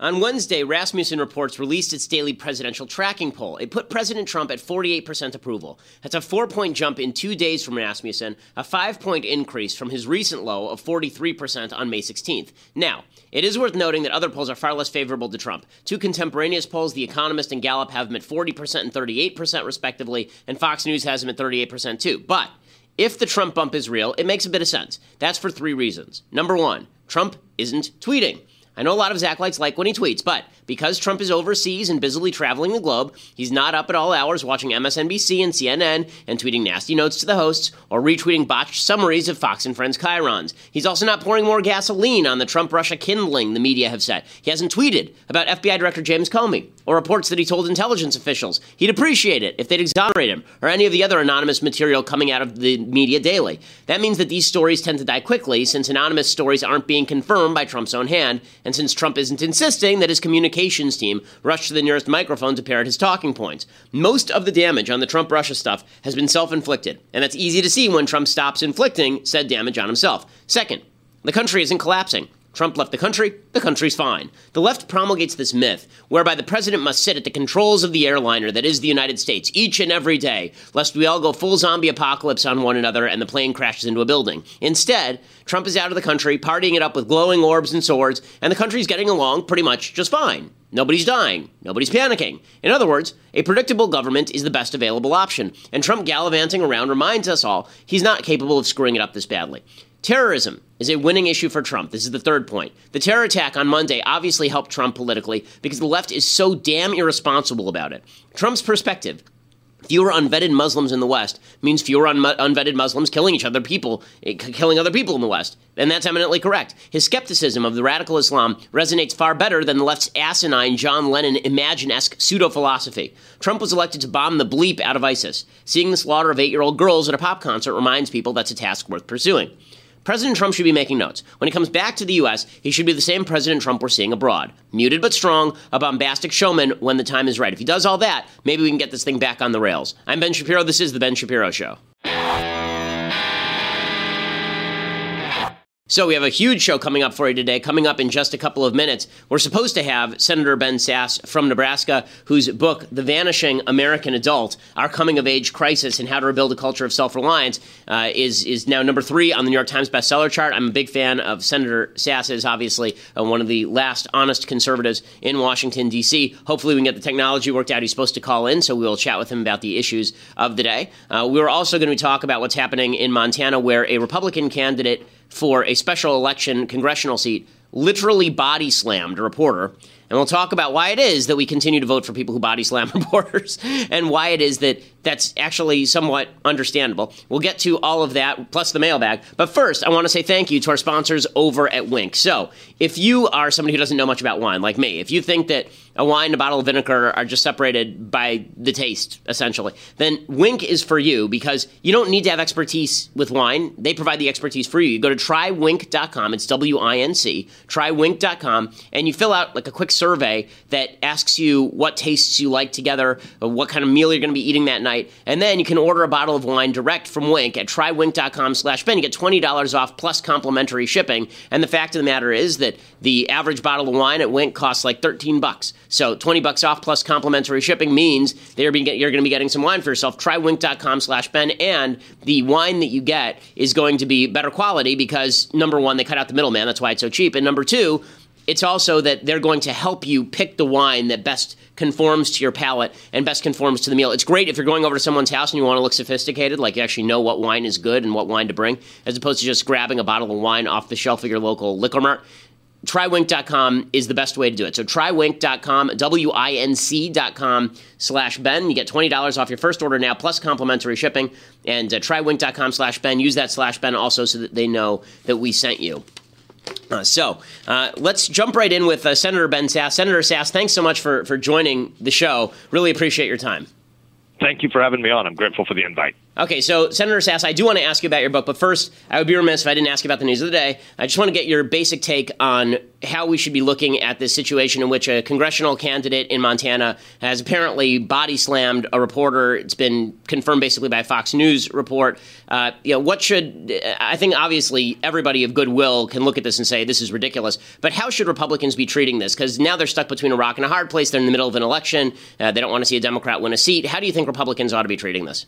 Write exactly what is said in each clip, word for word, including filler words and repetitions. On Wednesday, Rasmussen Reports released its daily presidential tracking poll. It put President Trump at forty-eight percent approval. That's a four-point jump in two days from Rasmussen, a five-point increase from his recent low of forty-three percent on May sixteenth. Now, it is worth noting that other polls are far less favorable to Trump. Two contemporaneous polls, The Economist and Gallup, have him at forty percent and thirty-eight percent respectively, and Fox News has him at thirty-eight percent too. But if the Trump bump is real, it makes a bit of sense. That's for three reasons. Number one, Trump isn't tweeting. I know a lot of Zachlites like when he tweets, but because Trump is overseas and busily traveling the globe, he's not up at all hours watching M S N B C and C N N and tweeting nasty notes to the hosts or retweeting botched summaries of Fox and Friends chyrons. He's also not pouring more gasoline on the Trump-Russia kindling the media have set. He hasn't tweeted about F B I Director James Comey or reports that he told intelligence officials he'd appreciate it if they'd exonerate him or any of the other anonymous material coming out of the media daily. That means that these stories tend to die quickly since anonymous stories aren't being confirmed by Trump's own hand, and since Trump isn't insisting that his communications team rush to the nearest microphone to parrot his talking points. Most of the damage on the Trump-Russia stuff has been self-inflicted, and that's easy to see when Trump stops inflicting said damage on himself. Second, the country isn't collapsing. Trump left the country, the country's fine. The left promulgates this myth whereby the president must sit at the controls of the airliner that is the United States each and every day, lest we all go full zombie apocalypse on one another and the plane crashes into a building. Instead, Trump is out of the country, partying it up with glowing orbs and swords, and the country's getting along pretty much just fine. Nobody's dying. Nobody's panicking. In other words, a predictable government is the best available option, and Trump gallivanting around reminds us all he's not capable of screwing it up this badly. Terrorism is a winning issue for Trump. This is the third point. The terror attack on Monday obviously helped Trump politically because the left is so damn irresponsible about it. Trump's perspective, fewer unvetted Muslims in the West, means fewer un- unvetted Muslims killing each other people, killing other people in the West. And that's eminently correct. His skepticism of the radical Islam resonates far better than the left's asinine John Lennon Imagine-esque pseudo-philosophy. Trump was elected to bomb the bleep out of ISIS. Seeing the slaughter of eight-year-old girls at a pop concert reminds people that's a task worth pursuing. President Trump should be making notes. When he comes back to the U S, he should be the same President Trump we're seeing abroad. Muted but strong, a bombastic showman when the time is right. If he does all that, maybe we can get this thing back on the rails. I'm Ben Shapiro. This is The Ben Shapiro Show. So we have a huge show coming up for you today. Coming up in just a couple of minutes, we're supposed to have Senator Ben Sasse from Nebraska, whose book, The Vanishing American Adult, Our Coming-of-Age Crisis and How to Rebuild a Culture of Self-Reliance, uh, is, is now number three on the New York Times bestseller chart. I'm a big fan of Senator Sasse's, obviously, uh, one of the last honest conservatives in Washington, D C. Hopefully we can get the technology worked out. He's supposed to call in, so we will chat with him about the issues of the day. Uh, we're also going to talk about what's happening in Montana, where a Republican candidate for a special election congressional seat literally body slammed a reporter. And we'll talk about why it is that we continue to vote for people who body slam reporters and why it is that that's actually somewhat understandable. We'll get to all of that, plus the mailbag. But first, I want to say thank you to our sponsors over at Winc. So if you are somebody who doesn't know much about wine, like me, if you think that a wine and a bottle of vinegar are just separated by the taste, essentially, then Winc is for you because you don't need to have expertise with wine. They provide the expertise for you. You go to try winc dot com. It's W I N C. try winc dot com, and you fill out like a quick survey that asks you what tastes you like together, what kind of meal you're going to be eating that night, and then you can order a bottle of wine direct from Winc at try winc dot com slash ben. You get twenty dollars off plus complimentary shipping, and the fact of the matter is that the average bottle of wine at Winc costs like thirteen bucks. So twenty bucks off plus complimentary shipping means that you're, being, you're going to be getting some wine for yourself. try winc dot com slash ben, and the wine that you get is going to be better quality because, number one, they cut out the middleman. That's why it's so cheap, and number two, it's also that they're going to help you pick the wine that best conforms to your palate and best conforms to the meal. It's great if you're going over to someone's house and you want to look sophisticated, like you actually know what wine is good and what wine to bring, as opposed to just grabbing a bottle of wine off the shelf at your local liquor mart. try winc dot com is the best way to do it. So try winc dot com, W I N C dot com slash Ben. You get twenty dollars off your first order now, plus complimentary shipping. And uh, try winc dot com slash Ben. Use that slash Ben also so that they know that we sent you. Uh, so uh, let's jump right in with uh, Senator Ben Sasse. Senator Sasse, thanks so much for, for joining the show. Really appreciate your time. Thank you for having me on. I'm grateful for the invite. Okay, so Senator Sasse, I do want to ask you about your book, but first, I would be remiss if I didn't ask you about the news of the day. I just want to get your basic take on how we should be looking at this situation in which a congressional candidate in Montana has apparently body slammed a reporter. It's been confirmed basically by a Fox News report. Uh, you know, what should, I think obviously everybody of goodwill can look at this and say this is ridiculous, but how should Republicans be treating this? Because now they're stuck between a rock and a hard place. They're in the middle of an election. Uh, they don't want to see a Democrat win a seat. How do you think Republicans ought to be treating this?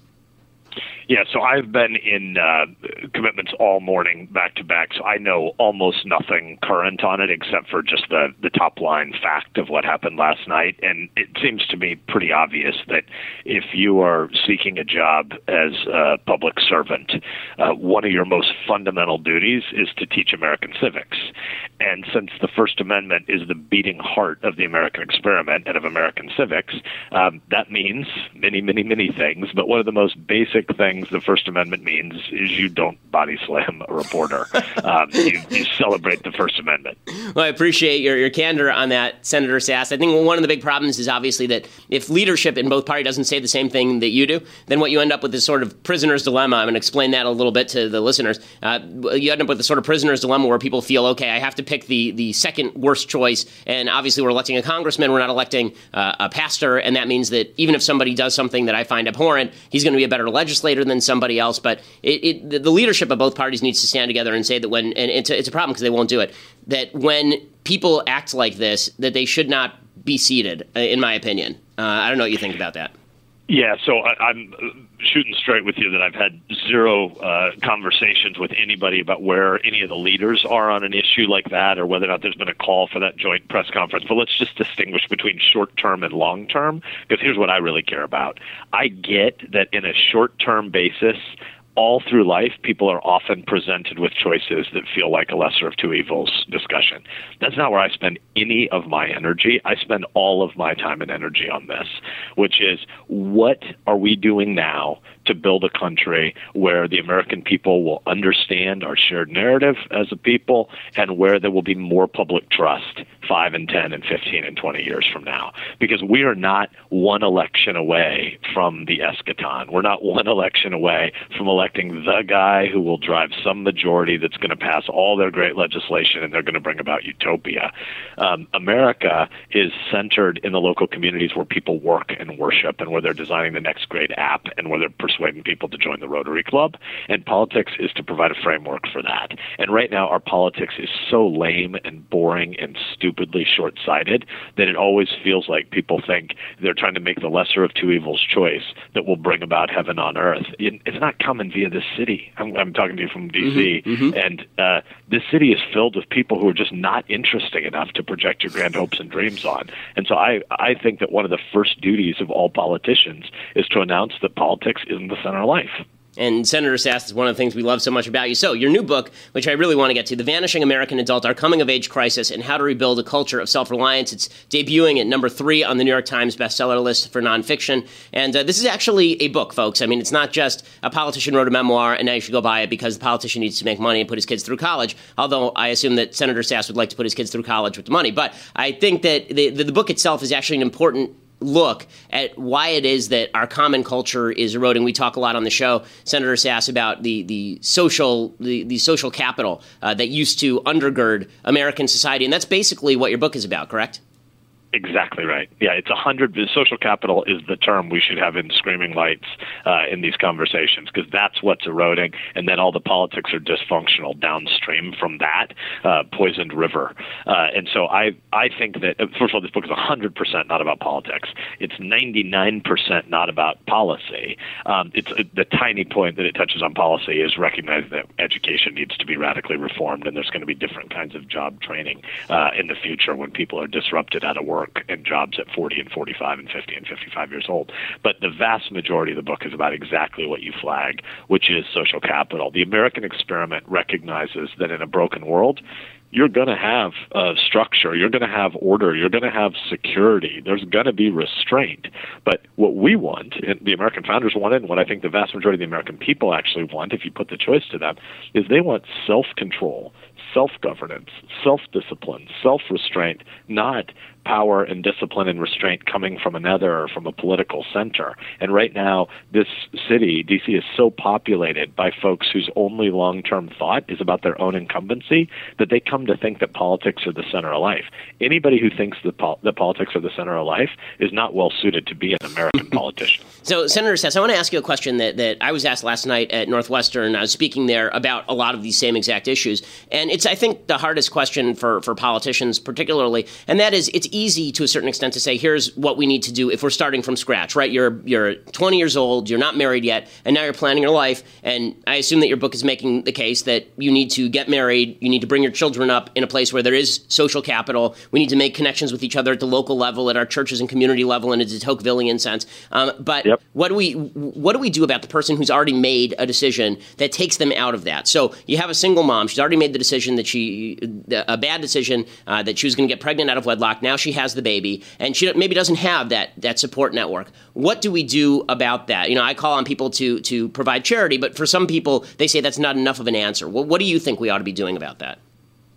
Yeah, so I've been in uh, commitments all morning, back-to-back, so I know almost nothing current on it except for just the, the top-line fact of what happened last night. And it seems to me pretty obvious that if you are seeking a job as a public servant, uh, one of your most fundamental duties is to teach American civics. And since the First Amendment is the beating heart of the American experiment and of American civics, um, that means many, many, many things, but one of the most basic things the First Amendment means is you don't body slam a reporter. um, you, you celebrate the First Amendment. Well, I appreciate your, your candor on that, Senator Sasse. I think one of the big problems is obviously that if leadership in both parties doesn't say the same thing that you do, then what you end up with is sort of prisoner's dilemma. I'm going to explain that a little bit to the listeners. Uh, you end up with the sort of prisoner's dilemma where people feel, okay, I have to pick the, the second worst choice, and obviously we're electing a congressman, we're not electing uh, a pastor, and that means that even if somebody does something that I find abhorrent, he's going to be a better legislator than somebody else, but it, it, the leadership of both parties needs to stand together and say that when, and it's a, it's a problem because they won't do it, that when people act like this, that they should not be seated, in my opinion. Uh, I don't know what you think about that. Yeah, so I, I'm shooting straight with you that I've had zero uh, conversations with anybody about where any of the leaders are on an issue like that or whether or not there's been a call for that joint press conference. But let's just distinguish between short-term and long-term, because here's what I really care about. I get that in a short-term basis, all through life, people are often presented with choices that feel like a lesser of two evils discussion. That's not where I spend any of my energy. I spend all of my time and energy on this, which is what are we doing now to build a country where the American people will understand our shared narrative as a people and where there will be more public trust five and ten and fifteen and twenty years from now. Because we are not one election away from the eschaton. We're not one election away from election electing the guy who will drive some majority that's going to pass all their great legislation and they're going to bring about utopia. Um, America is centered in the local communities where people work and worship and where they're designing the next great app and where they're persuading people to join the Rotary Club. And politics is to provide a framework for that. And right now our politics is so lame and boring and stupidly short-sighted that it always feels like people think they're trying to make the lesser of two evils choice that will bring about heaven on earth. It's not common via this city. I'm, I'm talking to you from D C, mm-hmm, mm-hmm. and uh, this city is filled with people who are just not interesting enough to project your grand hopes and dreams on. And so I, I think that one of the first duties of all politicians is to announce that politics isn't the center of life. And Senator Sasse is one of the things we love so much about you. So your new book, which I really want to get to, The Vanishing American Adult, Our Coming-of-Age Crisis, and How to Rebuild a Culture of Self-Reliance. It's debuting at number three on the New York Times bestseller list for nonfiction. And uh, this is actually a book, folks. I mean, it's not just a politician wrote a memoir and now you should go buy it because the politician needs to make money and put his kids through college, although I assume that Senator Sasse would like to put his kids through college with the money. But I think that the, the, the book itself is actually an important look at why it is that our common culture is eroding. We talk a lot on the show, Senator Sasse, about the the social the, the social capital uh, that used to undergird American society, and that's basically what your book is about, correct? Exactly right. Yeah, it's a hundred. Social capital is the term we should have in screaming lights uh, in these conversations, because that's what's eroding, and then all the politics are dysfunctional downstream from that uh, poisoned river. Uh, and so I, I think that first of all, this book is a hundred percent not about politics. It's ninety nine percent not about policy. Um, it's uh, the tiny point that it touches on policy is recognizing that education needs to be radically reformed, and there's going to be different kinds of job training uh, in the future when people are disrupted out of work and jobs at forty and forty-five and fifty and fifty-five years old. But the vast majority of the book is about exactly what you flag, which is social capital. The American experiment recognizes that in a broken world, you're going to have uh, structure, you're going to have order, you're going to have security, there's going to be restraint. But what we want, and the American founders wanted, and what I think the vast majority of the American people actually want, if you put the choice to them, is they want self-control, self-governance, self-discipline, self-restraint, not power and discipline and restraint coming from another or from a political center. And right now, this city, D C, is so populated by folks whose only long-term thought is about their own incumbency that they come to think that politics are the center of life. Anybody who thinks that, pol- that politics are the center of life is not well-suited to be an American politician. So, Senator Sasse, I want to ask you a question that, that I was asked last night at Northwestern. I was speaking there about a lot of these same exact issues. And it's, I think, the hardest question for, for politicians particularly, and that is it's easy to a certain extent to say, here's what we need to do if we're starting from scratch, right? You're you're twenty years old, you're not married yet, and now you're planning your life. And I assume that your book is making the case that you need to get married, you need to bring your children up in a place where there is social capital. We need to make connections with each other at the local level, at our churches and community level, and in a de Tocquevillian sense. Um, but yep. what do we what do we do about the person who's already made a decision that takes them out of that? So you have a single mom. She's already made the decision that she a bad decision uh, that she was going to get pregnant out of wedlock. Now she has the baby, and she maybe doesn't have that that support network. What do we do about that? You know, I call on people to to provide charity, but for some people, they say that's not enough of an answer. Well, what do you think we ought to be doing about that?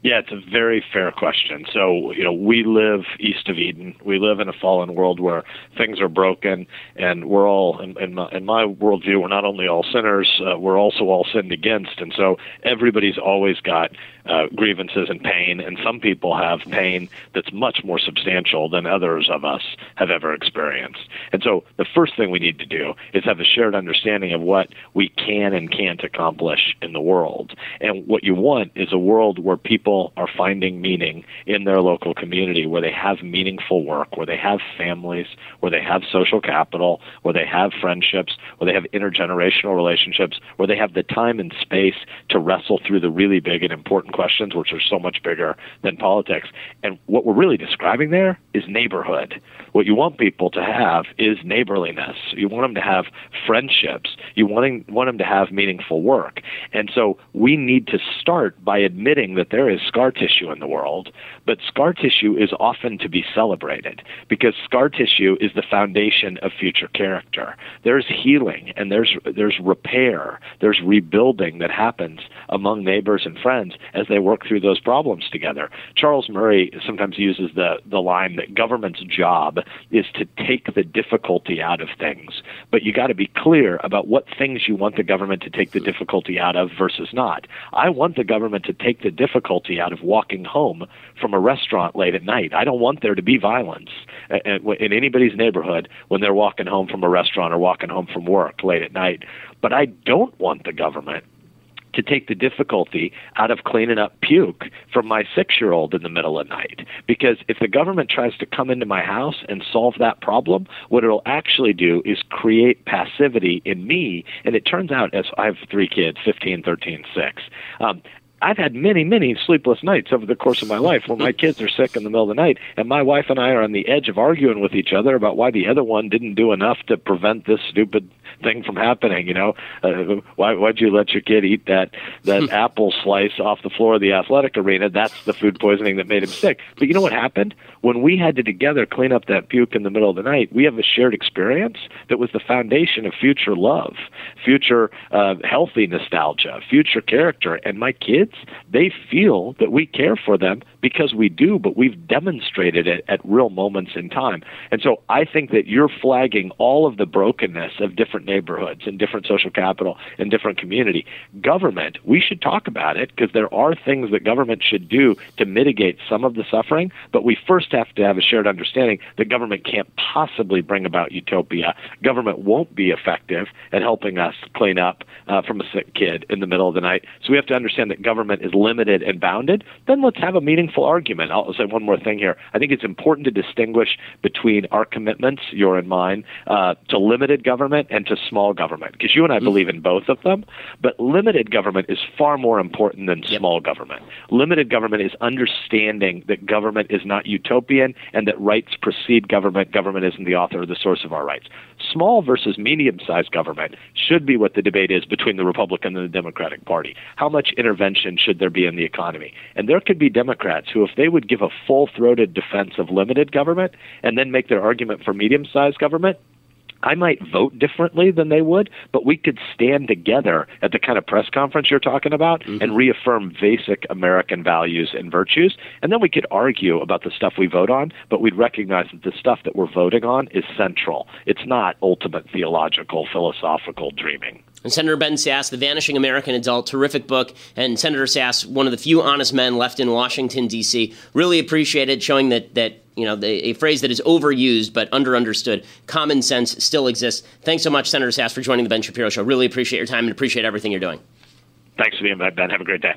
Yeah, it's a very fair question. So, you know, we live east of Eden. We live in a fallen world where things are broken, and we're all, in, in, my, in my worldview, we're not only all sinners, uh, we're also all sinned against. And so everybody's always got uh, grievances and pain, and some people have pain that's much more substantial than others of us have ever experienced. And so the first thing we need to do is have a shared understanding of what we can and can't accomplish in the world. And what you want is a world where people are finding meaning in their local community, where they have meaningful work, where they have families, where they have social capital, where they have friendships, where they have intergenerational relationships, where they have the time and space to wrestle through the really big and important questions, which are so much bigger than politics. And what we're really describing there is neighborhood. What you want people to have is neighborliness. You want them to have friendships. You want them to have meaningful work. And so we need to start by admitting that there is scar tissue in the world, but scar tissue is often to be celebrated because scar tissue is the foundation of future character. There's healing and there's there's repair, there's rebuilding that happens among neighbors and friends as they work through those problems together. Charles Murray sometimes uses the, the line that government's job is to take the difficulty out of things, but you got to be clear about what things you want the government to take the difficulty out of versus not. I want the government to take the difficulty out of walking home from a restaurant late at night. I don't want there to be violence in anybody's neighborhood when they're walking home from a restaurant or walking home from work late at night. But I don't want the government to take the difficulty out of cleaning up puke from my six-year-old in the middle of the night. Because if the government tries to come into my house and solve that problem, what it'll actually do is create passivity in me. And it turns out, as I have three kids, fifteen, thirteen, six, um, I've had many, many sleepless nights over the course of my life where my kids are sick in the middle of the night, and my wife and I are on the edge of arguing with each other about why the other one didn't do enough to prevent this stupid thing from happening. You know, uh, why, why'd you let your kid eat that that apple slice off the floor of the athletic arena? That's the food poisoning that made him sick. But you know what happened? When we had to together clean up that puke in the middle of the night, we have a shared experience that was the foundation of future love, future uh, healthy nostalgia, future character, and my kids, they feel that we care for them because we do, but we've demonstrated it at real moments in time. And so I think that you're flagging all of the brokenness of different neighborhoods and different social capital and different community. Government, we should talk about it because there are things that government should do to mitigate some of the suffering, but we first have to have a shared understanding that government can't possibly bring about utopia. Government won't be effective at helping us clean up uh, from a sick kid in the middle of the night. So we have to understand that government government is limited and bounded, then let's have a meaningful argument. I'll say one more thing here. I think it's important to distinguish between our commitments, your and mine, uh, to limited government and to small government, because you and I mm-hmm. believe in both of them, but limited government is far more important than yep. small government. Limited government is understanding that government is not utopian and that rights precede government. Government isn't the author or the source of our rights. Small versus medium-sized government should be what the debate is between the Republican and the Democratic Party. How much intervention should there be in the economy? And there could be Democrats who, if they would give a full-throated defense of limited government and then make their argument for medium-sized government, I might vote differently than they would, but we could stand together at the kind of press conference you're talking about mm-hmm. and reaffirm basic American values and virtues. And then we could argue about the stuff we vote on, but we'd recognize that the stuff that we're voting on is central. It's not ultimate theological, philosophical dreaming. And Senator Ben Sasse, The Vanishing American Adult, terrific book. And Senator Sasse, one of the few honest men left in Washington, D C, really appreciated showing that, that you know, the, a phrase that is overused but under-understood, common sense still exists. Thanks so much, Senator Sasse, for joining The Ben Shapiro Show. Really appreciate your time and appreciate everything you're doing. Thanks for being back, Ben. Have a great day.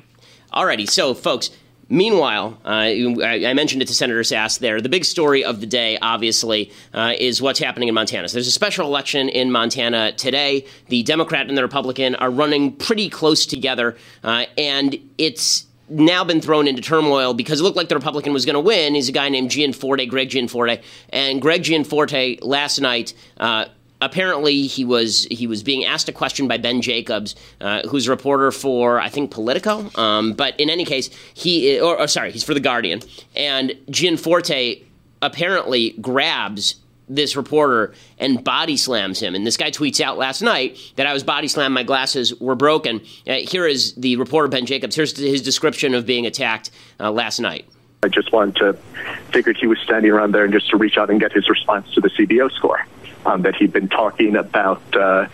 All righty. So, folks, meanwhile, uh, I mentioned it to Senator Sasse there. The big story of the day, obviously, uh, is what's happening in Montana. So there's a special election in Montana today. The Democrat and the Republican are running pretty close together, uh, and it's now been thrown into turmoil because it looked like the Republican was going to win. He's a guy named Gianforte, Greg Gianforte. And Greg Gianforte last night, uh, apparently he was he was being asked a question by Ben Jacobs, uh, who's a reporter for, I think, Politico. Um, but in any case, he or, or sorry, he's for The Guardian. And Gianforte apparently grabs this reporter and body slams him. And this guy tweets out last night that I was body slammed, my glasses were broken. Uh, here is the reporter, Ben Jacobs. Here's his description of being attacked uh, last night. I just wanted to figured he was standing around there and just to reach out and get his response to the C B O score, um, that he'd been talking about, uh,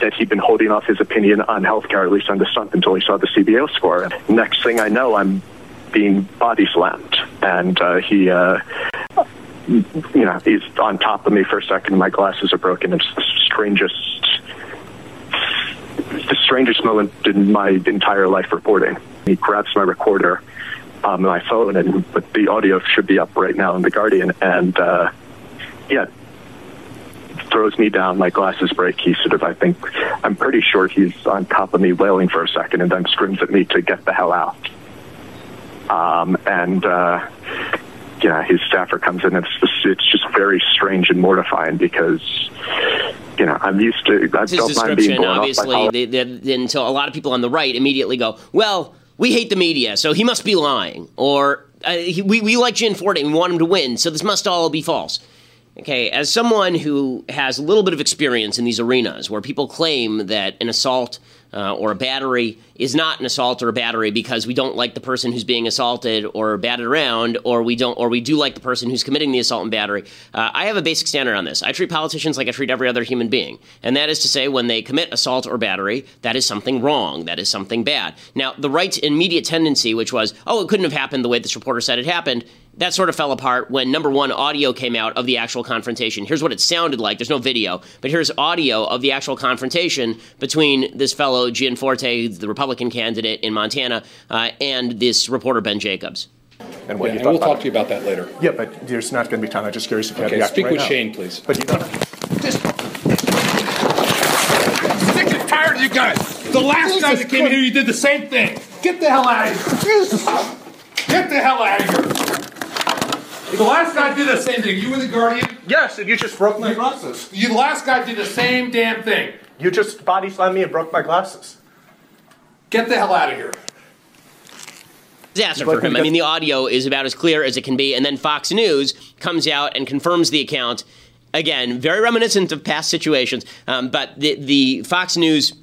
that he'd been holding off his opinion on healthcare, at least on the stump, until he saw the C B O score. Next thing I know, I'm being body slammed. And uh, he... Uh, You know, he's on top of me for a second. My glasses are broken. It's the strangest, the strangest moment in my entire life reporting. He grabs my recorder, um, my phone, and but the audio should be up right now in The Guardian. And uh, yeah, throws me down. My glasses break. He sort of, I think, I'm pretty sure he's on top of me, wailing for a second, and then screams at me to get the hell out. Um, and. Uh, Yeah, his staffer comes in. It's just, it's just very strange and mortifying because, you know, I'm used to. I don't mind being blown off by politics. Obviously, until a lot of people on the right immediately go, "Well, we hate the media, so he must be lying," or uh, he, we we like Gianforte and we want him to win, so this must all be false. Okay, as someone who has a little bit of experience in these arenas where people claim that an assault uh, or a battery is not an assault or a battery because we don't like the person who's being assaulted or batted around, or we don't, or we do like the person who's committing the assault and battery, uh, I have a basic standard on this. I treat politicians like I treat every other human being, and that is to say when they commit assault or battery, that is something wrong, that is something bad. Now, the right's immediate tendency, which was, oh, it couldn't have happened the way this reporter said it happened, that sort of fell apart when, number one, audio came out of the actual confrontation. Here's what it sounded like. There's no video, but here's audio of the actual confrontation between this fellow Gianforte, the Republican candidate in Montana, uh, and this reporter, Ben Jacobs. And, what yeah, you and we'll about talk it. to you about that later. Yeah, but there's not going to be time. I'm just curious if you okay, have the speak right with now. Shane, please. But you don't just, I'm sick and tired of you guys. The last Jesus time you came God. here, you did the same thing. Get the hell out of here. Get the hell out of here. The last guy did the same thing. You were The Guardian? Yes, and you just broke my glasses. You, the last guy did the same damn thing. You just body slammed me and broke my glasses. Get the hell out of here. Disaster for him. I mean, the audio is about as clear as it can be. And then Fox News comes out and confirms the account. Again, very reminiscent of past situations. Um, but the, the Fox News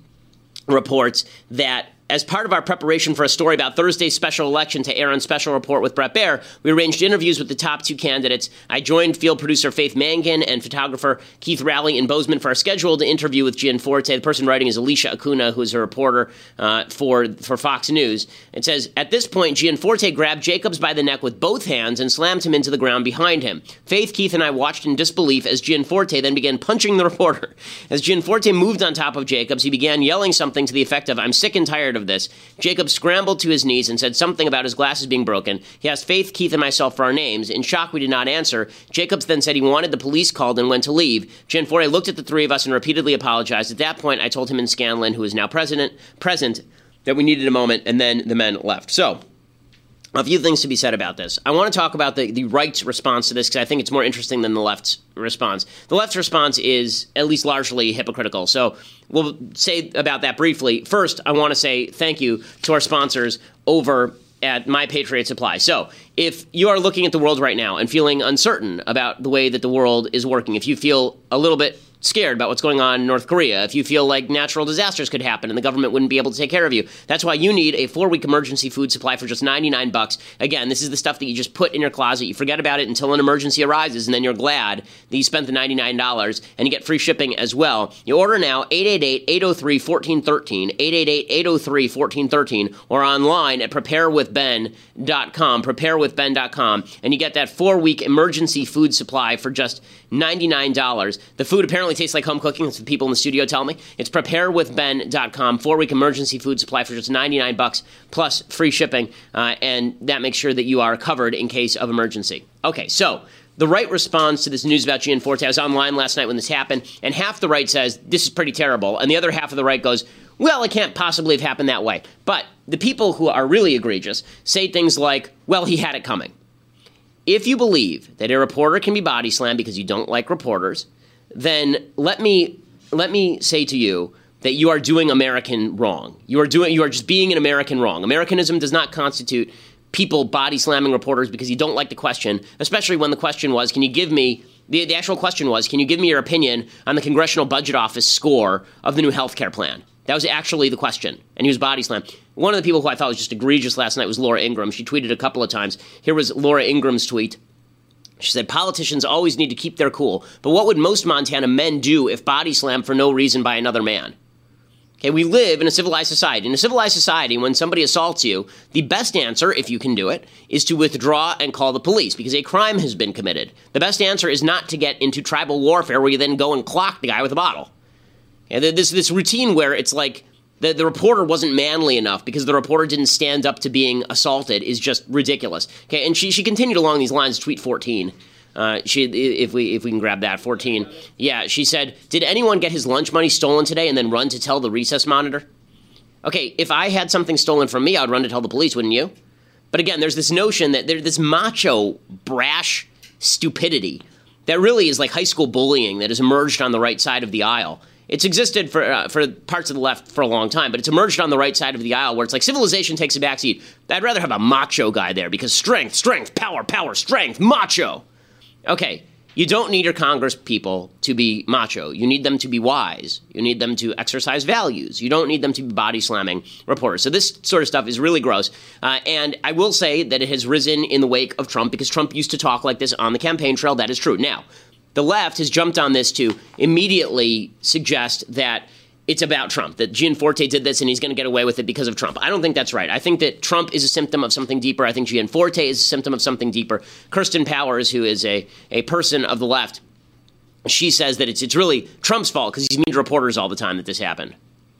reports that as part of our preparation for a story about Thursday's special election to air on Special Report with Bret Baier, we arranged interviews with the top two candidates. I joined field producer Faith Mangan and photographer Keith Rowley in Bozeman for our scheduled interview with Gianforte. The person writing is Alicia Acuna, who is a reporter uh, for, for Fox News. It says, at this point, Gianforte grabbed Jacobs by the neck with both hands and slammed him into the ground behind him. Faith, Keith, and I watched in disbelief as Gianforte then began punching the reporter. As Gianforte moved on top of Jacobs, he began yelling something to the effect of, I'm sick and tired of this. Jacob scrambled to his knees and said something about his glasses being broken. He asked Faith, Keith, and myself for our names. In shock, we did not answer. Jacobs then said he wanted the police called and went to leave. Gianforte looked at the three of us and repeatedly apologized. At that point, I told him and Scanlon, who is now president, present, that we needed a moment, and then the men left. So, a few things to be said about this. I want to talk about the, the right's response to this because I think it's more interesting than the left's response. The left's response is at least largely hypocritical. So we'll say about that briefly. First, I want to say thank you to our sponsors over at My Patriot Supply. So if you are looking at the world right now and feeling uncertain about the way that the world is working, if you feel a little bit scared about what's going on in North Korea, if you feel like natural disasters could happen and the government wouldn't be able to take care of you, that's why you need a four-week emergency food supply for just ninety-nine bucks. Again, this is the stuff that you just put in your closet. You forget about it until an emergency arises, and then you're glad that you spent the ninety-nine dollars, and you get free shipping as well. You order now, eight eight eight, eight oh three, one four one three, eight eight eight, eight oh three, one four one three, or online at prepare with ben dot com, prepare with ben dot com, and you get that four-week emergency food supply for just ninety-nine dollars. The food apparently tastes like home cooking. That's what people in the studio tell me. It's prepare with ben dot com, four-week emergency food supply for just ninety-nine bucks plus free shipping, uh, and that makes sure that you are covered in case of emergency. Okay, so the right responds to this news about Gianforte. I was online last night when this happened, and half the right says, this is pretty terrible, and the other half of the right goes, well, it can't possibly have happened that way. But the people who are really egregious say things like, well, he had it coming. If you believe that a reporter can be body slammed because you don't like reporters, then let me let me say to you that you are doing American wrong. You are doing you are just being an American wrong. Americanism does not constitute people body slamming reporters because you don't like the question, especially when the question was, can you give me the, the actual question was, can you give me your opinion on the Congressional Budget Office score of the new health care plan? That was actually the question, and he was body slammed. One of the people who I thought was just egregious last night was Laura Ingraham. She tweeted a couple of times. Here was Laura Ingram's tweet. She said, politicians always need to keep their cool, but what would most Montana men do if body slammed for no reason by another man? Okay, we live in a civilized society. In a civilized society, when somebody assaults you, the best answer, if you can do it, is to withdraw and call the police because a crime has been committed. The best answer is not to get into tribal warfare where you then go and clock the guy with a bottle. And this this routine where it's like the, the reporter wasn't manly enough because the reporter didn't stand up to being assaulted is just ridiculous. Okay, and she she continued along these lines. Tweet fourteen. Uh, she if we if we can grab that fourteen. Yeah, she said, "Did anyone get his lunch money stolen today and then run to tell the recess monitor?" Okay, if I had something stolen from me, I'd run to tell the police, wouldn't you? But again, there's this notion that there's this macho, brash stupidity that really is like high school bullying that has emerged on the right side of the aisle. It's existed for uh, for parts of the left for a long time, but it's emerged on the right side of the aisle where it's like civilization takes a backseat. I'd rather have a macho guy there because strength, strength, power, power, strength, macho. Okay, you don't need your Congress people to be macho. You need them to be wise. You need them to exercise values. You don't need them to be body slamming reporters. So this sort of stuff is really gross. Uh, and I will say that it has risen in the wake of Trump because Trump used to talk like this on the campaign trail. That is true. Now, the left has jumped on this to immediately suggest that it's about Trump, that Gianforte did this and he's going to get away with it because of Trump. I don't think that's right. I think that Trump is a symptom of something deeper. I think Gianforte is a symptom of something deeper. Kirsten Powers, who is a, a person of the left, she says that it's it's really Trump's fault because he's mean to reporters all the time that this happened.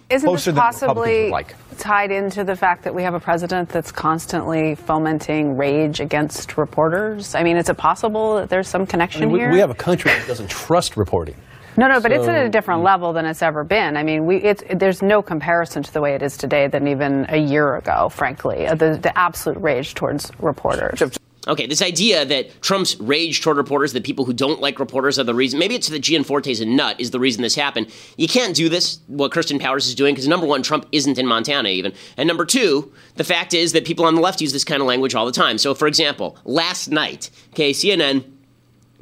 Isn't this possibly like. tied into the fact that we have a president that's constantly fomenting rage against reporters? I mean, is it possible that there's some connection I mean, we, here? We have a country that doesn't trust reporting. No, no, so, but it's at a different level than it's ever been. I mean, we it's, there's no comparison to the way it is today than even a year ago, frankly, the, the absolute rage towards reporters. Okay, this idea that Trump's rage toward reporters, that people who don't like reporters are the reason, maybe it's that Gianforte's a nut is the reason this happened. You can't do this, what Kirsten Powers is doing, because number one, Trump isn't in Montana even. And number two, the fact is that people on the left use this kind of language all the time. So, for example, last night, okay, C N N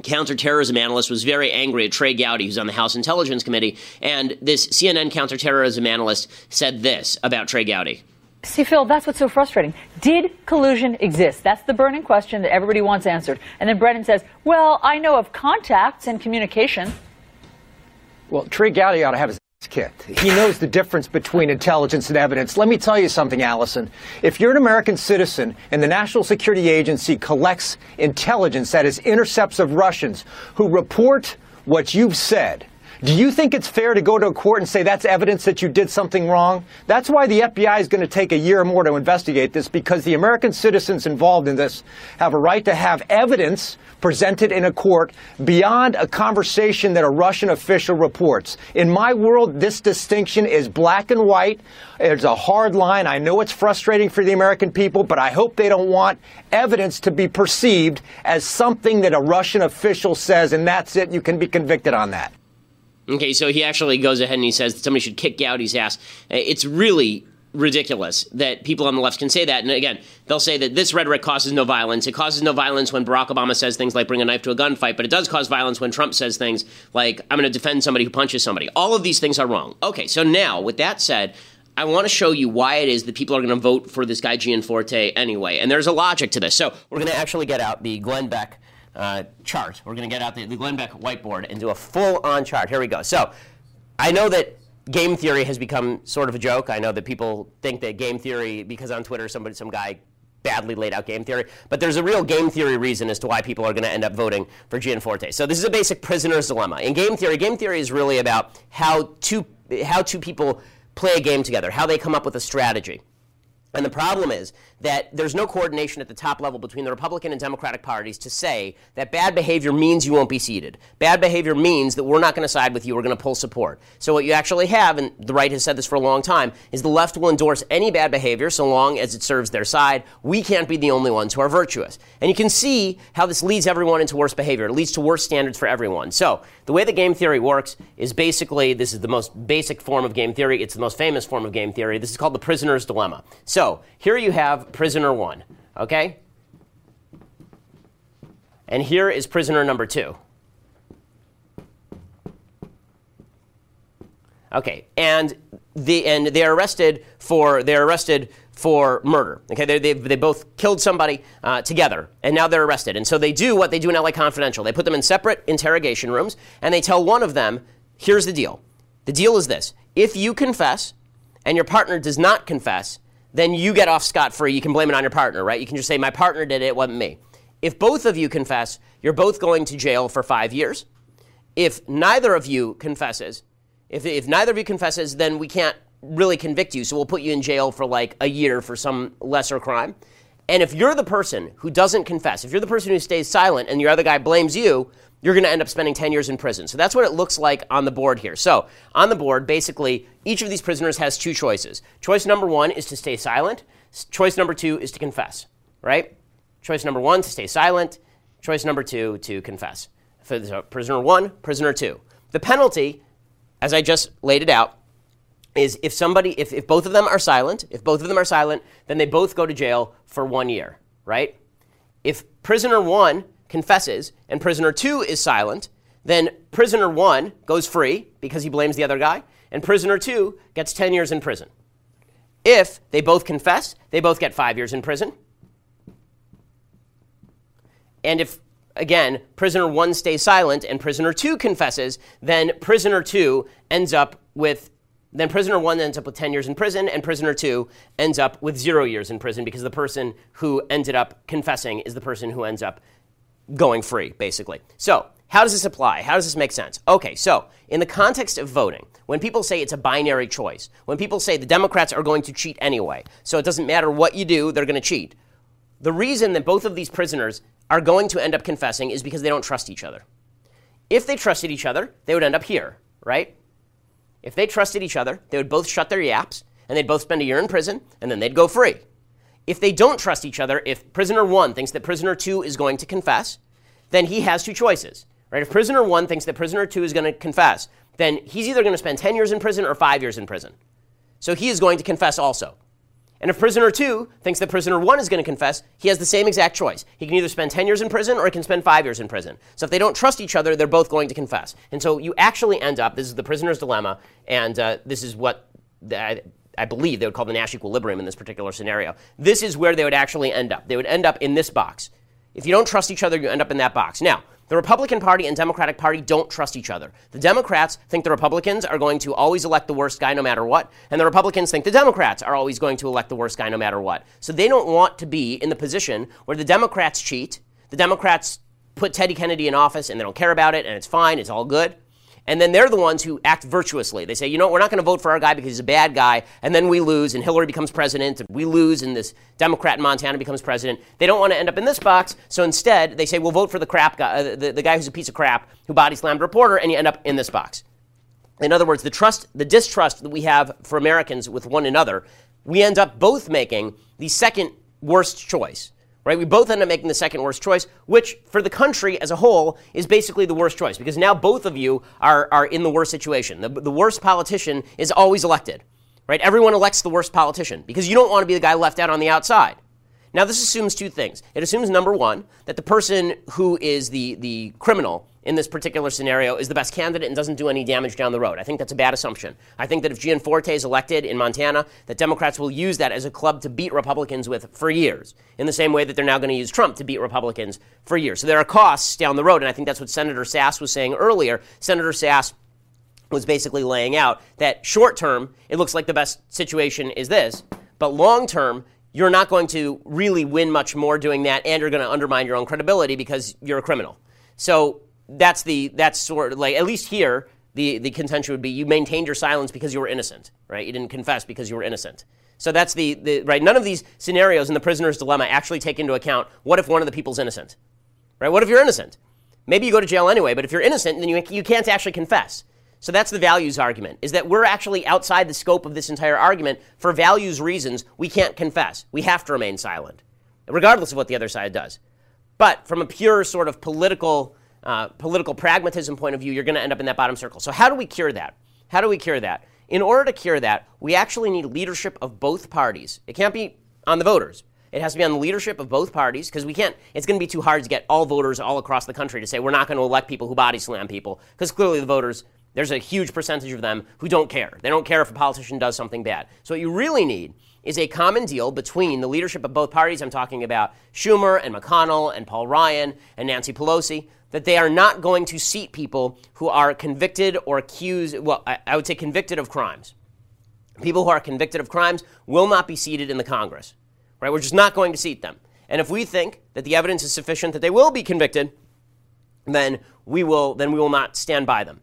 counterterrorism analyst was very angry at Trey Gowdy, who's on the House Intelligence Committee, and this C N N counterterrorism analyst said this about Trey Gowdy. See, Phil, that's what's so frustrating. Did collusion exist? That's the burning question that everybody wants answered. And then Brennan says, well, I know of contacts and communication. Well, Trey Gowdy ought to have his ass kicked. He knows the difference between intelligence and evidence. Let me tell you something, Allison. If you're an American citizen and the National Security Agency collects intelligence, that is, intercepts of Russians who report what you've said, do you think it's fair to go to a court and say that's evidence that you did something wrong? That's why the F B I is going to take a year or more to investigate this, because the American citizens involved in this have a right to have evidence presented in a court beyond a conversation that a Russian official reports. In my world, this distinction is black and white. It's a hard line. I know it's frustrating for the American people, but I hope they don't want evidence to be perceived as something that a Russian official says, and that's it. You can be convicted on that. Okay, so he actually goes ahead and he says that somebody should kick Gowdy's ass. It's really ridiculous that people on the left can say that. And again, they'll say that this rhetoric causes no violence. It causes no violence when Barack Obama says things like bring a knife to a gunfight, but it does cause violence when Trump says things like I'm going to defend somebody who punches somebody. All of these things are wrong. Okay, so now with that said, I want to show you why it is that people are going to vote for this guy Gianforte anyway. And there's a logic to this. So we're going to actually get out the Glenn Beck uh, chart. We're going to get out the, the Glenn Beck whiteboard and do a full-on chart. Here we go. So I know that game theory has become sort of a joke. I know that people think that game theory, because on Twitter somebody, some guy badly laid out game theory, but there's a real game theory reason as to why people are going to end up voting for Gianforte. So this is a basic prisoner's dilemma. In game theory, game theory is really about how two, how two people play a game together, how they come up with a strategy. And the problem is that there's no coordination at the top level between the Republican and Democratic parties to say that bad behavior means you won't be seated. Bad behavior means that we're not going to side with you. We're going to pull support. So what you actually have, and the right has said this for a long time, is the left will endorse any bad behavior so long as it serves their side. We can't be the only ones who are virtuous. And you can see how this leads everyone into worse behavior. It leads to worse standards for everyone. So the way that game theory works is basically, this is the most basic form of game theory. It's the most famous form of game theory. This is called the prisoner's dilemma. So So here you have prisoner one, okay? And here is prisoner number two. Okay, and the and they're arrested for they're arrested for murder. Okay, they they they both killed somebody uh, together, and now they're arrested. And so they do what they do in L A Confidential. They put them in separate interrogation rooms, and they tell one of them, "Here's the deal. The deal is this: if you confess, and your partner does not confess, then you get off scot-free. You can blame it on your partner, right? You can just say, my partner did it, it wasn't me. If both of you confess, you're both going to jail for five years. If neither of you confesses, if, if neither of you confesses, then we can't really convict you, so we'll put you in jail for like a year for some lesser crime. And if you're the person who doesn't confess, if you're the person who stays silent and your other guy blames you, you're going to end up spending ten years in prison." So that's what it looks like on the board here. So on the board, basically, each of these prisoners has two choices. Choice number one is to stay silent. Choice number two is to confess, right? Choice number one, to stay silent. Choice number two, to confess. So prisoner one, prisoner two. The penalty, as I just laid it out, is if somebody, if, if both of them are silent, if both of them are silent, then they both go to jail for one year, right? If prisoner one confesses and prisoner two is silent, then prisoner one goes free because he blames the other guy, and prisoner two gets ten years in prison. If they both confess, they both get five years in prison. And if, again, prisoner one stays silent and prisoner two confesses, then prisoner two ends up with Then prisoner one ends up with ten years in prison, and prisoner two ends up with zero years in prison because the person who ended up confessing is the person who ends up going free, basically. So how does this apply? How does this make sense? Okay, so in the context of voting, when people say it's a binary choice, when people say the Democrats are going to cheat anyway, so it doesn't matter what you do, they're going to cheat, the reason that both of these prisoners are going to end up confessing is because they don't trust each other. If they trusted each other, they would end up here, right? If they trusted each other, they would both shut their yaps, and they'd both spend a year in prison, and then they'd go free. If they don't trust each other, if prisoner one thinks that prisoner two is going to confess, then he has two choices, right? If prisoner one thinks that prisoner two is going to confess, then he's either going to spend ten years in prison or five years in prison. So he is going to confess also. And if prisoner two thinks that prisoner one is going to confess, he has the same exact choice. He can either spend ten years in prison or he can spend five years in prison. So if they don't trust each other, they're both going to confess. And so you actually end up, this is the prisoner's dilemma, and uh, this is what I, I believe they would call the Nash equilibrium in this particular scenario. This is where they would actually end up. They would end up in this box. If you don't trust each other, you end up in that box. Now, the Republican Party and Democratic Party don't trust each other. The Democrats think the Republicans are going to always elect the worst guy no matter what, and the Republicans think the Democrats are always going to elect the worst guy no matter what. So they don't want to be in the position where the Democrats cheat, the Democrats put Teddy Kennedy in office and they don't care about it, and it's fine, it's all good. And then they're the ones who act virtuously. They say, you know, we're not going to vote for our guy because he's a bad guy, and then we lose, and Hillary becomes president, and we lose, and this Democrat in Montana becomes president. They don't want to end up in this box, so instead they say, we'll vote for the crap guy, uh, the, the guy who's a piece of crap, who body-slammed a reporter, and you end up in this box. In other words, the trust, the distrust that we have for Americans with one another, we end up both making the second worst choice. Right, we both end up making the second worst choice, which for the country as a whole is basically the worst choice because now both of you are, are in the worst situation. The, the worst politician is always elected. right? Everyone elects the worst politician because you don't want to be the guy left out on the outside. Now, this assumes two things. It assumes, number one, that the person who is the, the criminal in this particular scenario is the best candidate and doesn't do any damage down the road. I think that's a bad assumption. I think that if Gianforte is elected in Montana, that Democrats will use that as a club to beat Republicans with for years, in the same way that they're now going to use Trump to beat Republicans for years. So there are costs down the road, and I think that's what Senator Sasse was saying earlier. Senator Sasse was basically laying out that short term, it looks like the best situation is this, but long term, you're not going to really win much more doing that, and you're going to undermine your own credibility because you're a criminal. So that's the that's sort of like, at least here, the, the contention would be you maintained your silence because you were innocent, right? You didn't confess because you were innocent. So that's the, the right. None of these scenarios in the prisoner's dilemma actually take into account, what if one of the people's innocent, right? What if you're innocent? Maybe you go to jail anyway, but if you're innocent, then you, you can't actually confess. So that's the values argument, is that we're actually outside the scope of this entire argument. For values reasons, we can't confess. We have to remain silent, regardless of what the other side does. But from a pure sort of political uh, political pragmatism point of view, you're going to end up in that bottom circle. So how do we cure that? How do we cure that? In order to cure that, we actually need leadership of both parties. It can't be on the voters. It has to be on the leadership of both parties, because we can't, it's going to be too hard to get all voters all across the country to say we're not going to elect people who body slam people, because clearly the voters, there's a huge percentage of them who don't care. They don't care if a politician does something bad. So what you really need is a common deal between the leadership of both parties. I'm talking about Schumer and McConnell and Paul Ryan and Nancy Pelosi, that they are not going to seat people who are convicted or accused, well, I, I would say convicted of crimes. People who are convicted of crimes will not be seated in the Congress, right? We're just not going to seat them. And if we think that the evidence is sufficient that they will be convicted, then we will, then we will not stand by them.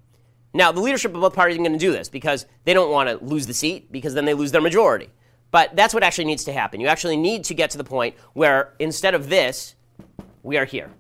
Now, the leadership of both parties are going to do this because they don't want to lose the seat, because then they lose their majority. But that's what actually needs to happen. You actually need to get to the point where instead of this, we are here.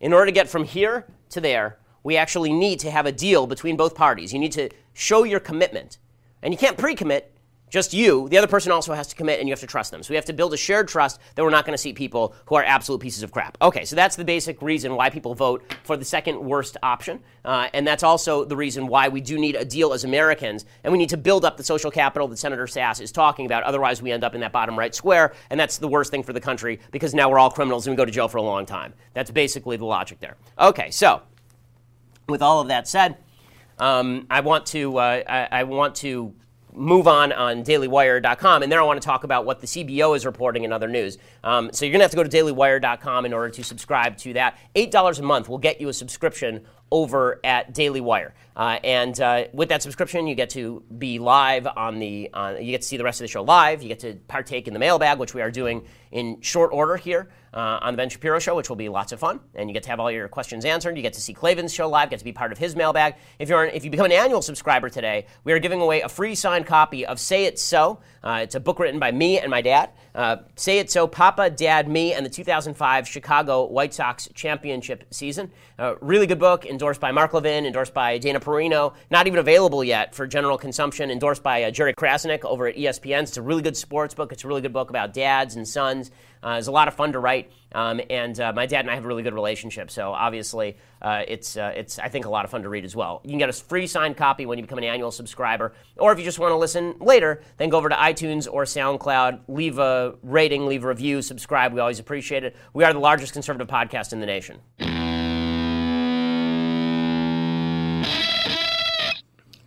In order to get from here to there, we actually need to have a deal between both parties. You need to show your commitment. And you can't pre-commit, just you. The other person also has to commit, and you have to trust them. So we have to build a shared trust that we're not going to see people who are absolute pieces of crap. Okay, so that's the basic reason why people vote for the second worst option. Uh, and that's also the reason why we do need a deal as Americans, and we need to build up the social capital that Senator Sasse is talking about. Otherwise, we end up in that bottom right square, and that's the worst thing for the country, because now we're all criminals and we go to jail for a long time. That's basically the logic there. Okay, so with all of that said, um, I want to uh, I, I want to move on on daily wire dot com, and there I want to talk about what the C B O is reporting and other news. Um, so you're going to have to go to daily wire dot com in order to subscribe to that. eight dollars a month will get you a subscription over at Daily Wire. Uh, and uh, with that subscription, you get to be live on the, uh, you get to see the rest of the show live. You get to partake in the mailbag, which we are doing in short order here uh, on The Ben Shapiro Show, which will be lots of fun. And you get to have all your questions answered. You get to see Clavin's show live, get to be part of his mailbag. If you're an, if you become an annual subscriber today, we are giving away a free signed copy of Say It So. Uh, it's a book written by me and my dad. Uh, Say It So, Papa, Dad, Me, and the two thousand five Chicago White Sox Championship Season. Uh, really good book, endorsed by Mark Levin, endorsed by Dana Perino, not even available yet for general consumption, endorsed by uh, Jerry Krasnick over at E S P N. It's a really good sports book. It's a really good book about dads and sons. Uh, it's a lot of fun to write, um, and uh, my dad and I have a really good relationship, so obviously uh, it's, uh, it's I think, a lot of fun to read as well. You can get a free signed copy when you become an annual subscriber, or if you just want to listen later, then go over to iTunes or SoundCloud, leave a rating, leave a review, subscribe. We always appreciate it. We are the largest conservative podcast in the nation.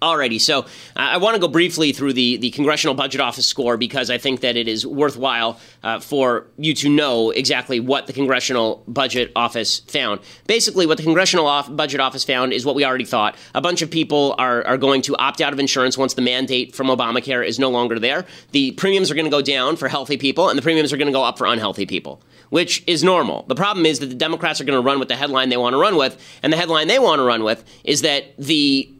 Alrighty, so I want to go briefly through the, the Congressional Budget Office score, because I think that it is worthwhile uh, for you to know exactly what the Congressional Budget Office found. Basically, what the Congressional Off- Budget Office found is what we already thought. A bunch of people are, are going to opt out of insurance once the mandate from Obamacare is no longer there. The premiums are going to go down for healthy people, and the premiums are going to go up for unhealthy people, which is normal. The problem is that the Democrats are going to run with the headline they want to run with, and the headline they want to run with is that the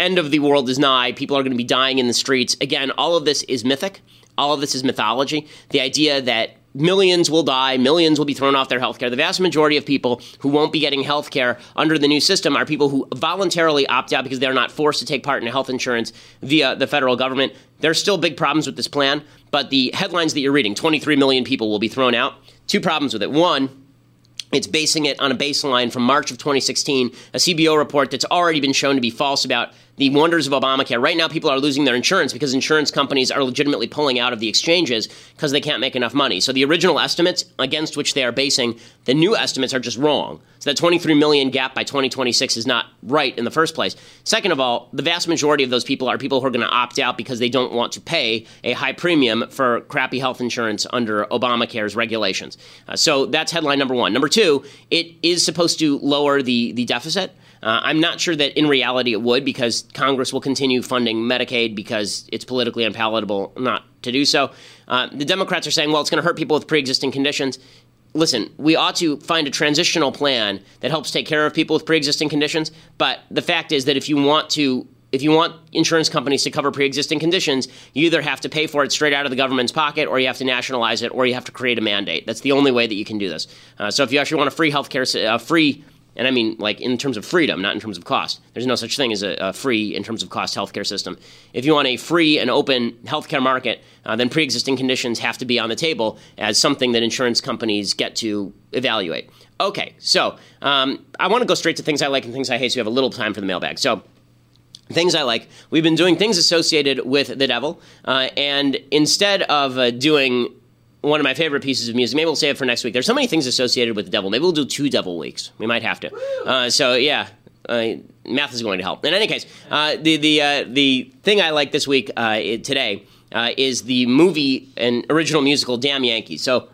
end of the world is nigh. People are going to be dying in the streets. Again, all of this is mythic. All of this is mythology. The idea that millions will die, millions will be thrown off their health care. The vast majority of people who won't be getting health care under the new system are people who voluntarily opt out because they're not forced to take part in health insurance via the federal government. There's still big problems with this plan, but the headlines that you're reading, twenty-three million people will be thrown out. Two problems with it. One, it's basing it on a baseline from March of twenty sixteen, a C B O report that's already been shown to be false about the wonders of Obamacare. Right now, people are losing their insurance because insurance companies are legitimately pulling out of the exchanges because they can't make enough money. So the original estimates against which they are basing the new estimates are just wrong. So that twenty-three million gap by twenty twenty-six is not right in the first place. Second of all, the vast majority of those people are people who are going to opt out because they don't want to pay a high premium for crappy health insurance under Obamacare's regulations. Uh, so that's headline number one. Number two, it is supposed to lower the, the deficit. Uh, I'm not sure that in reality it would, because Congress will continue funding Medicaid because it's politically unpalatable not to do so. Uh, the Democrats are saying, well, it's going to hurt people with pre-existing conditions. Listen, we ought to find a transitional plan that helps take care of people with pre-existing conditions. But the fact is that if you want to If you want insurance companies to cover pre-existing conditions, you either have to pay for it straight out of the government's pocket, or you have to nationalize it, or you have to create a mandate. That's the only way that you can do this. Uh, so if you actually want a free healthcare, uh, free, and I mean like in terms of freedom, not in terms of cost. There's no such thing as a, a free in terms of cost healthcare system. If you want a free and open healthcare market, uh, then pre-existing conditions have to be on the table as something that insurance companies get to evaluate. Okay, so um, I want to go straight to things I like and things I hate, so we have a little time for the mailbag. So. Things I like. We've been doing things associated with the devil, uh, and instead of uh, doing one of my favorite pieces of music, maybe we'll save it for next week. There's so many things associated with the devil. Maybe we'll do two devil weeks. We might have to. Uh, so yeah, uh, math is going to help. In any case, uh, the the uh, the thing I like this week uh, today uh, is the movie and original musical Damn Yankees. So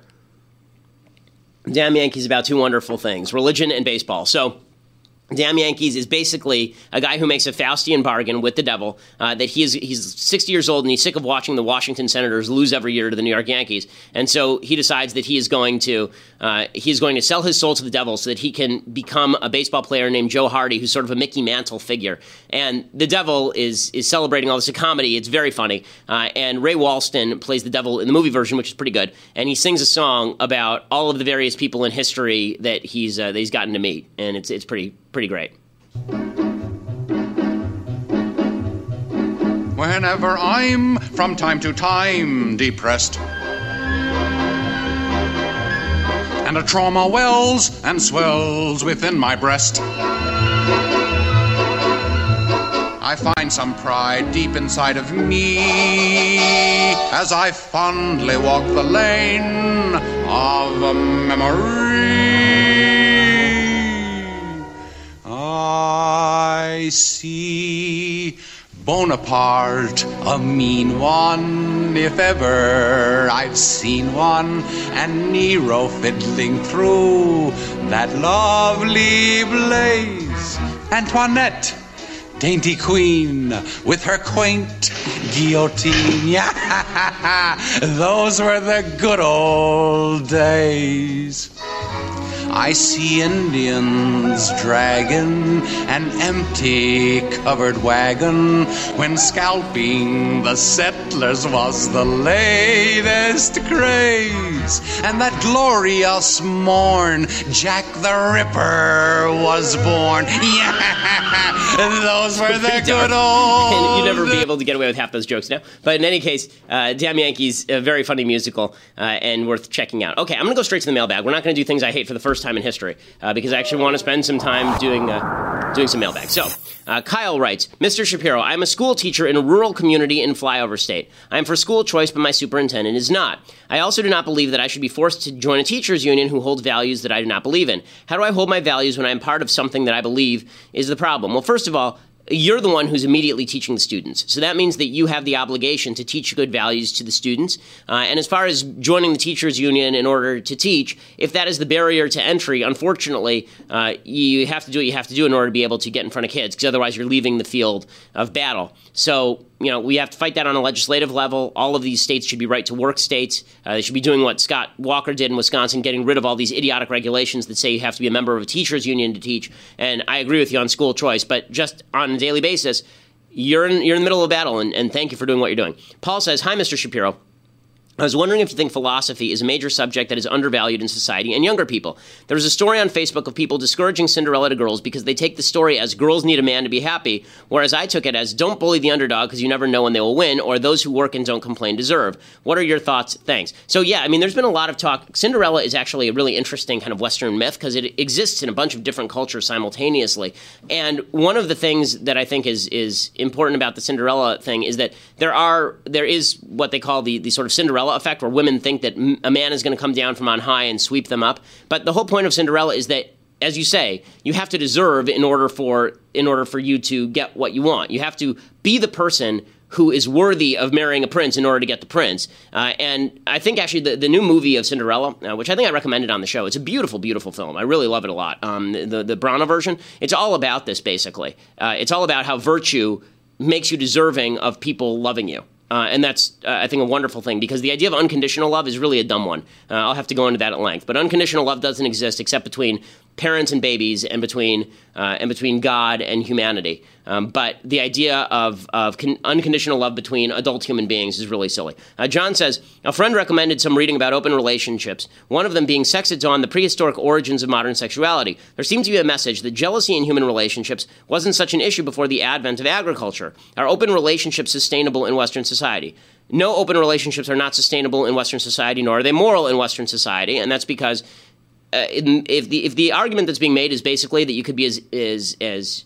Damn Yankees is about two wonderful things: religion and baseball. So. Damn Yankees is basically a guy who makes a Faustian bargain with the devil uh, that he is, he's sixty years old and he's sick of watching the Washington Senators lose every year to the New York Yankees. And so he decides that he is going to uh, he is going to sell his soul to the devil so that he can become a baseball player named Joe Hardy, who's sort of a Mickey Mantle figure. And the devil is is celebrating all this. A comedy. It's very funny. Uh, and Ray Walston plays the devil in the movie version, which is pretty good. And he sings a song about all of the various people in history that he's uh, that he's gotten to meet. And it's it's pretty. Pretty great. Whenever I'm from time to time depressed, and a trauma wells and swells within my breast, I find some pride deep inside of me as I fondly walk the lane of a memory. I see Bonaparte, a mean one, if ever I've seen one, and Nero fiddling through that lovely blaze. Antoinette, dainty queen, with her quaint guillotine. Those were the good old days. I see Indians dragging an empty covered wagon when scalping the settlers was the latest craze. And that glorious morn Jack the Ripper was born. Yeah, those were the good old... You'd never be able to get away with half those jokes now. But in any case, uh, Damn Yankees, a very funny musical uh, and worth checking out. Okay, I'm going to go straight to the mailbag. We're not going to do things I hate for the first time in history, uh, because I actually want to spend some time doing uh, doing some mailbag. So, uh, Kyle writes, Mister Shapiro, I'm a school teacher in a rural community in flyover state. I am for school choice, but my superintendent is not. I also do not believe that I should be forced to join a teachers union who holds values that I do not believe in. How do I hold my values when I am part of something that I believe is the problem? Well, first of all, you're the one who's immediately teaching the students. So that means that you have the obligation to teach good values to the students. Uh, and as far as joining the teachers union in order to teach, if that is the barrier to entry, unfortunately, uh, you have to do what you have to do in order to be able to get in front of kids, because otherwise you're leaving the field of battle. So, you know, we have to fight that on a legislative level. All of these states should be right to work states. Uh, they should be doing what Scott Walker did in Wisconsin, getting rid of all these idiotic regulations that say you have to be a member of a teachers union to teach. And I agree with you on school choice, but just on a daily basis, you're in, you're in the middle of a battle, and, and thank you for doing what you're doing. Paul says, hi, Mister Shapiro. I was wondering if you think philosophy is a major subject that is undervalued in society and younger people. There was a story on Facebook of people discouraging Cinderella to girls because they take the story as girls need a man to be happy, whereas I took it as don't bully the underdog because you never know when they will win, or those who work and don't complain deserve. What are your thoughts? Thanks. So yeah, I mean, there's been a lot of talk. Cinderella is actually a really interesting kind of Western myth because it exists in a bunch of different cultures simultaneously. And one of the things that I think is is important about the Cinderella thing is that there are there is what they call the the sort of Cinderella effect, where women think that a man is going to come down from on high and sweep them up. But the whole point of Cinderella is that, as you say, you have to deserve in order for in order for you to get what you want. You have to be the person who is worthy of marrying a prince in order to get the prince. Uh, and I think actually the, the new movie of Cinderella, uh, which I think I recommended on the show, it's a beautiful, beautiful film. I really love it a lot. Um, the, the Brana version, it's all about this, basically. Uh, it's all about how virtue makes you deserving of people loving you. Uh, and that's, uh, I think, a wonderful thing, because the idea of unconditional love is really a dumb one. Uh, I'll have to go into that at length. But unconditional love doesn't exist except between parents and babies, and between uh, and between God and humanity. Um, but the idea of, of con- unconditional love between adult human beings is really silly. Uh, John says, a friend recommended some reading about open relationships, one of them being Sex at Dawn, the prehistoric origins of modern sexuality. There seemed to be a message that jealousy in human relationships wasn't such an issue before the advent of agriculture. Are open relationships sustainable in Western society? No, open relationships are not sustainable in Western society, nor are they moral in Western society, and that's because Uh, if the if the argument that's being made is basically that you could be as as as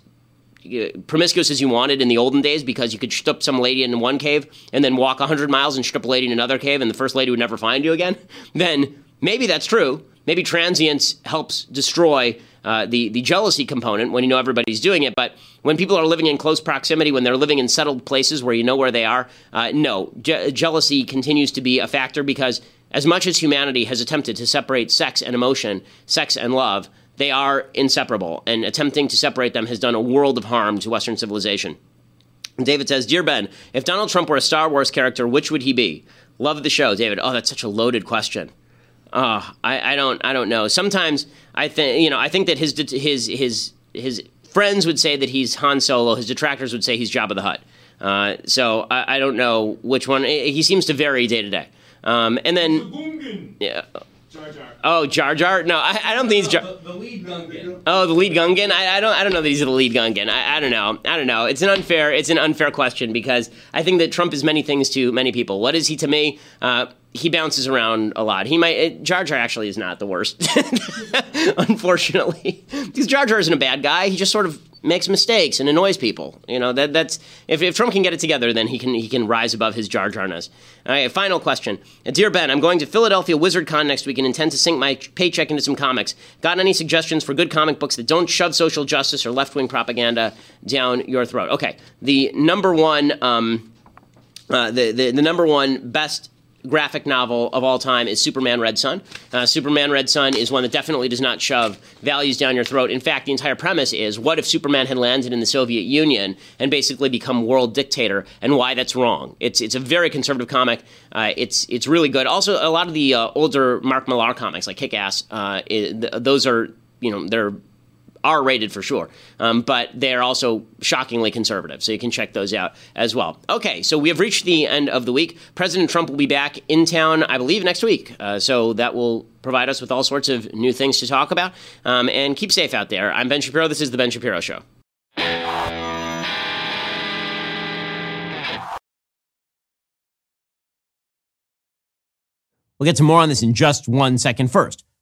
promiscuous as you wanted in the olden days because you could strip some lady in one cave and then walk one hundred miles and strip a lady in another cave and the first lady would never find you again, then maybe that's true. Maybe transience helps destroy uh, the, the jealousy component when you know everybody's doing it. But when people are living in close proximity, when they're living in settled places where you know where they are, uh, no, je- jealousy continues to be a factor because as much as humanity has attempted to separate sex and emotion, sex and love, they are inseparable, and attempting to separate them has done a world of harm to Western civilization. David says, Dear Ben, if Donald Trump were a Star Wars character, which would he be? Love the show, David. Oh, that's such a loaded question. Uh, I, I don't I don't know. Sometimes I think, you know, I think that his his his his friends would say that he's Han Solo, his detractors would say he's Jabba the Hutt. Uh, so I, I don't know which one. He seems to vary day to day. Um, and then, yeah. Jar Jar. Oh, Jar Jar? No, I, I don't think he's Jar. The, the lead Gungan. Oh, the lead Gungan? I, I don't. I don't know that he's the lead Gungan. I, I don't know. I don't know. It's an unfair. It's an unfair question because I think that Trump is many things to many people. What is he to me? Uh, he bounces around a lot. He might. It, Jar Jar actually is not the worst, unfortunately, because Jar Jar isn't a bad guy. He just sort of makes mistakes and annoys people. You know, that that's if, if Trump can get it together, then he can he can rise above his Jar Jarness. All right, final question. Dear Ben, I'm going to Philadelphia WizardCon next week and intend to sink my paycheck into some comics. Got any suggestions for good comic books that don't shove social justice or left-wing propaganda down your throat? Okay, the number one, um, uh, the, the the number one best graphic novel of all time is Superman Red Son. Uh, Superman Red Son is one that definitely does not shove values down your throat. In fact, the entire premise is, what if Superman had landed in the Soviet Union and basically become world dictator, and why that's wrong. It's it's a very conservative comic. Uh, it's it's really good. Also, a lot of the uh, older Mark Millar comics, like Kick-Ass, uh, it, th- those are, you know, they're R-rated for sure, um, but they're also shockingly conservative, so you can check those out as well. Okay, so we have reached the end of the week. President Trump will be back in town, I believe, next week, uh, so that will provide us with all sorts of new things to talk about, um, and keep safe out there. I'm Ben Shapiro. This is The Ben Shapiro Show. We'll get to more on this in just one second. First,